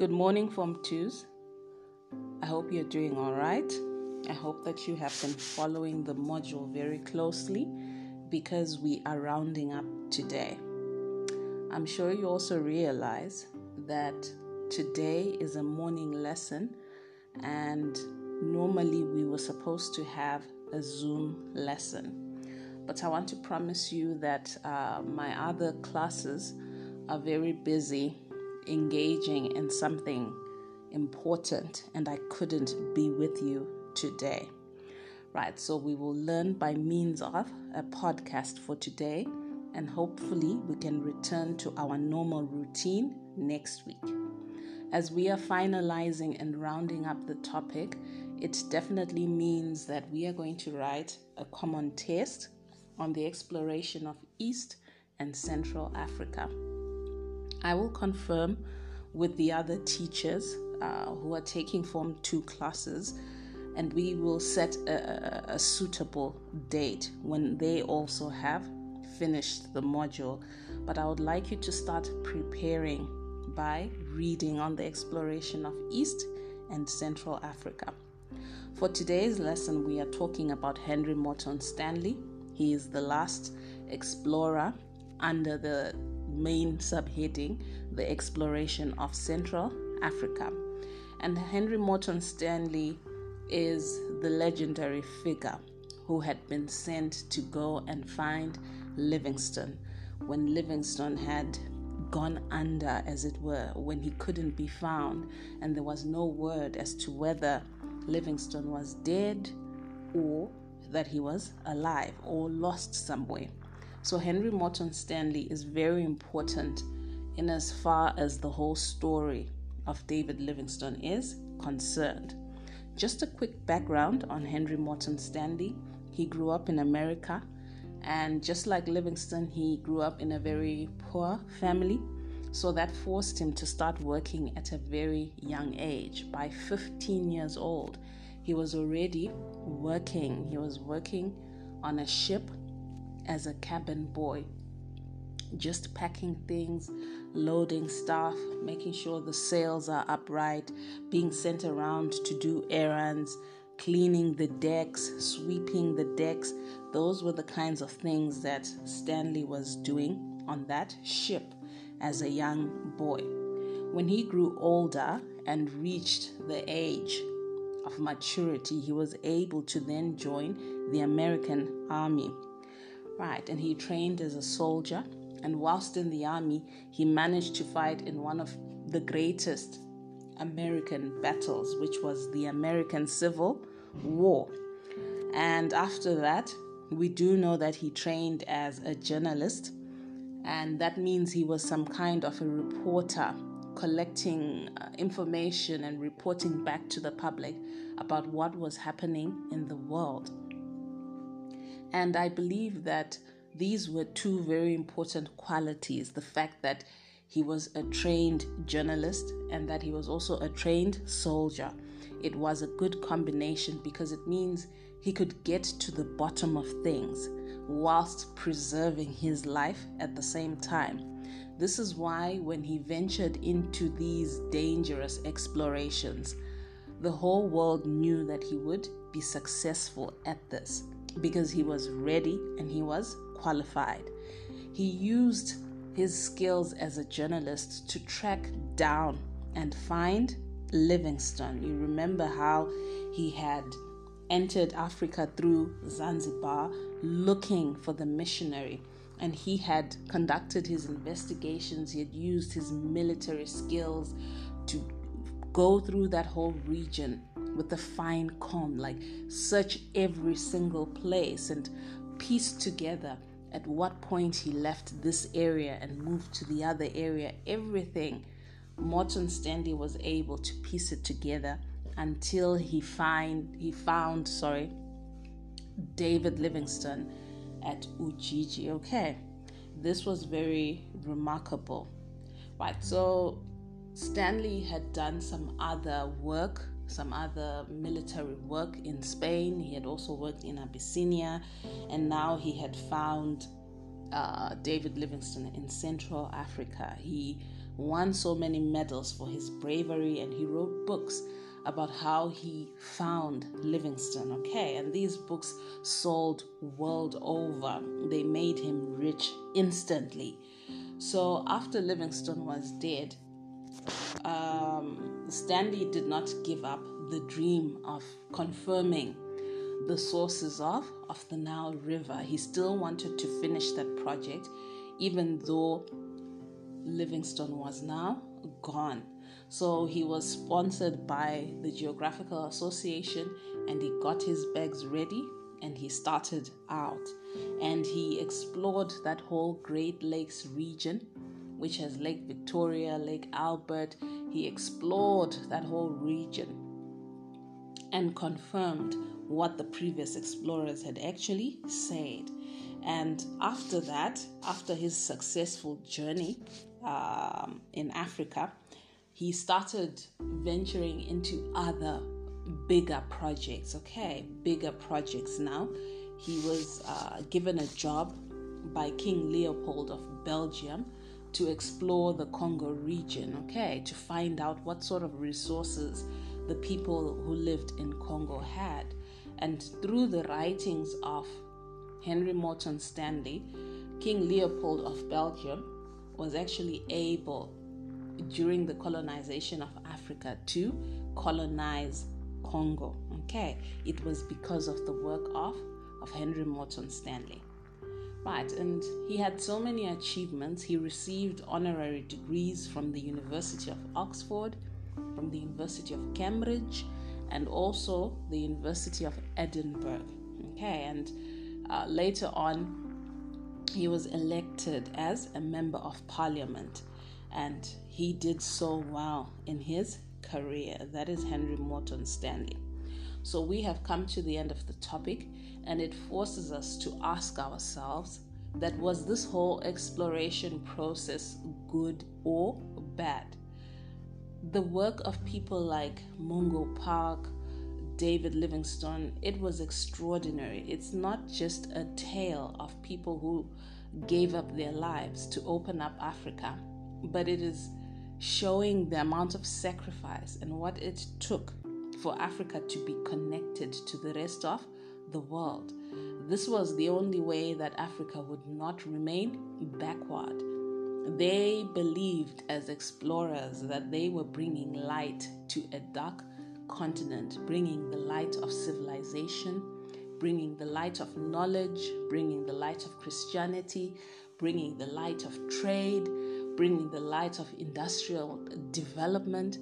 Good morning, Form 2s. I hope you're doing all right. I hope that you have been following the module very closely because we are rounding up today. I'm sure you also realize that today is a morning lesson, and normally we were supposed to have a Zoom lesson. But I want to promise you that my other classes are very busy engaging in something important, and I couldn't be with you today. Right, so we will learn by means of a podcast for today, and hopefully we can return to our normal routine next week. As we are finalizing and rounding up the topic, it definitely means that we are going to write a common test on the exploration of East and Central Africa. I will confirm with the other teachers who are taking Form 2 classes, and we will set a suitable date when they also have finished the module. But I would like you to start preparing by reading on the exploration of East and Central Africa. For today's lesson, we are talking about Henry Morton Stanley. He is the last explorer under the main subheading, the exploration of Central Africa. And Henry Morton Stanley is the legendary figure who had been sent to go and find Livingstone when Livingstone had gone under, as it were, when he couldn't be found, and there was no word as to whether Livingstone was dead or that he was alive or lost somewhere. So Henry Morton Stanley is very important in as far as the whole story of David Livingstone is concerned. Just a quick background on Henry Morton Stanley. He grew up in America, and just like Livingstone, he grew up in a very poor family. So that forced him to start working at a very young age. By 15 years old, he was already working. He was working on a ship as a cabin boy, just packing things, loading stuff, making sure the sails are upright, being sent around to do errands, cleaning the decks, sweeping the decks. Those were the kinds of things that Stanley was doing on that ship as a young boy. When he grew older and reached the age of maturity, he was able to then join the American Army. Right, and he trained as a soldier, and whilst in the army, he managed to fight in one of the greatest American battles, which was the American Civil War. And after that, we do know that he trained as a journalist, and that means he was some kind of a reporter, collecting information and reporting back to the public about what was happening in the world. And I believe that these were two very important qualities, the fact that he was a trained journalist and that he was also a trained soldier. It was a good combination because it means he could get to the bottom of things whilst preserving his life at the same time. This is why when he ventured into these dangerous explorations, the whole world knew that he would be successful at this, because he was ready and he was qualified. He used his skills as a journalist to track down and find Livingstone. You remember how he had entered Africa through Zanzibar looking for the missionary, and he had conducted his investigations. He had used his military skills to go through that whole region with a fine comb, like search every single place and piece together at what point he left this area and moved to the other area. Everything, Morton Stanley was able to piece it together until he found David Livingstone at Ujiji. Okay, this was very remarkable. Right, so Stanley had done some other military work in Spain. He had also worked in Abyssinia, and now he had found David Livingstone in Central Africa. He won so many medals for his bravery, and he wrote books about how he found Livingstone, okay? And these books sold world over. They made him rich instantly. So after Livingstone was dead, Stanley did not give up the dream of confirming the sources of the Nile River. He still wanted to finish that project, even though Livingstone was now gone. So he was sponsored by the Geographical Association, and he got his bags ready and he started out, and he explored that whole Great Lakes region, which has Lake Victoria, Lake Albert. He explored that whole region and confirmed what the previous explorers had actually said. And after that, after his successful journey in Africa, he started venturing into other bigger projects, okay? Bigger projects now. He was given a job by King Leopold of Belgium to explore the Congo region, okay? To find out what sort of resources the people who lived in Congo had. And through the writings of Henry Morton Stanley, King Leopold of Belgium was actually able, during the colonization of Africa, to colonize Congo, okay? It was because of the work of Henry Morton Stanley. Right, and he had so many achievements. He received honorary degrees from the University of Oxford, from the University of Cambridge, and also the University of Edinburgh, okay? And later on, he was elected as a member of parliament, and he did so well in his career. That is Henry Morton Stanley. So we have come to the end of the topic, and it forces us to ask ourselves that, was this whole exploration process good or bad? The work of people like Mungo Park, David Livingstone, it was extraordinary. It's not just a tale of people who gave up their lives to open up Africa, but it is showing the amount of sacrifice and what it took for Africa to be connected to the rest of the world. This was the only way that Africa would not remain backward. They believed as explorers that they were bringing light to a dark continent, bringing the light of civilization, bringing the light of knowledge, bringing the light of Christianity, bringing the light of trade, bringing the light of industrial development,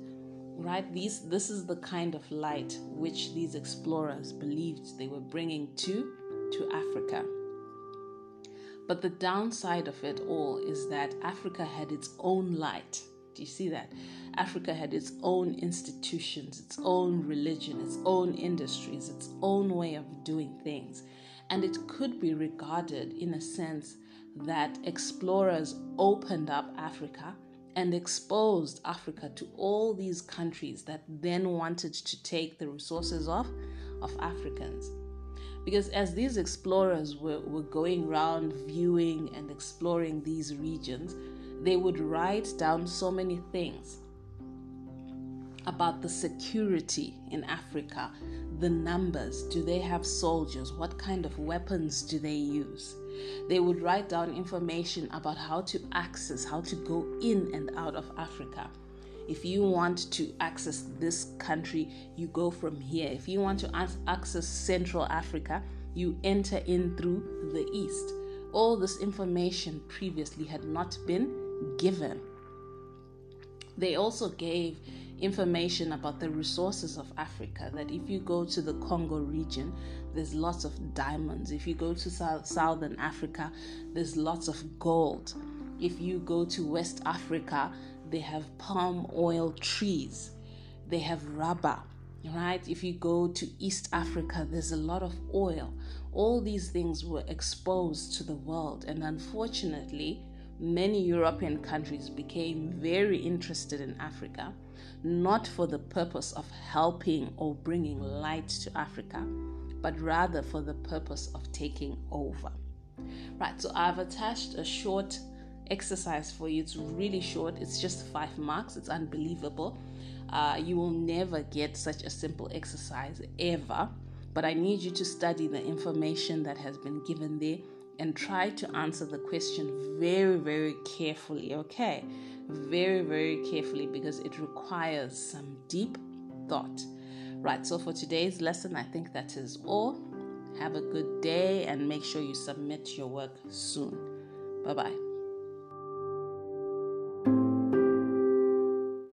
right? This is the kind of light which these explorers believed they were bringing to Africa. But the downside of it all is that Africa had its own light. You see that? Africa had its own institutions, its own religion, its own industries, its own way of doing things. And it could be regarded in a sense that explorers opened up Africa and exposed Africa to all these countries that then wanted to take the resources of Africans. Because as these explorers were going around viewing and exploring these regions, they would write down so many things about the security in Africa, the numbers. Do they have soldiers? What kind of weapons do they use? They would write down information about how to access, how to go in and out of Africa. If you want to access this country, you go from here. If you want to access Central Africa, you enter in through the east. All this information previously had not been given. They also gave information about the resources of Africa, that if you go to the Congo region, there's lots of diamonds. If you go to Southern Africa, there's lots of gold. If you go to West Africa, they have palm oil trees. They have rubber, right? If you go to East Africa, there's a lot of oil. All these things were exposed to the world, and unfortunately, many European countries became very interested in Africa, not for the purpose of helping or bringing light to Africa, but rather for the purpose of taking over. Right, so I've attached a short exercise for you. It's really short. It's just 5 marks. It's unbelievable. You will never get such a simple exercise ever. But I need you to study the information that has been given there and try to answer the question very, very carefully, okay? Very, very carefully, because it requires some deep thought. Right, so for today's lesson, I think that is all. Have a good day and make sure you submit your work soon. Bye-bye.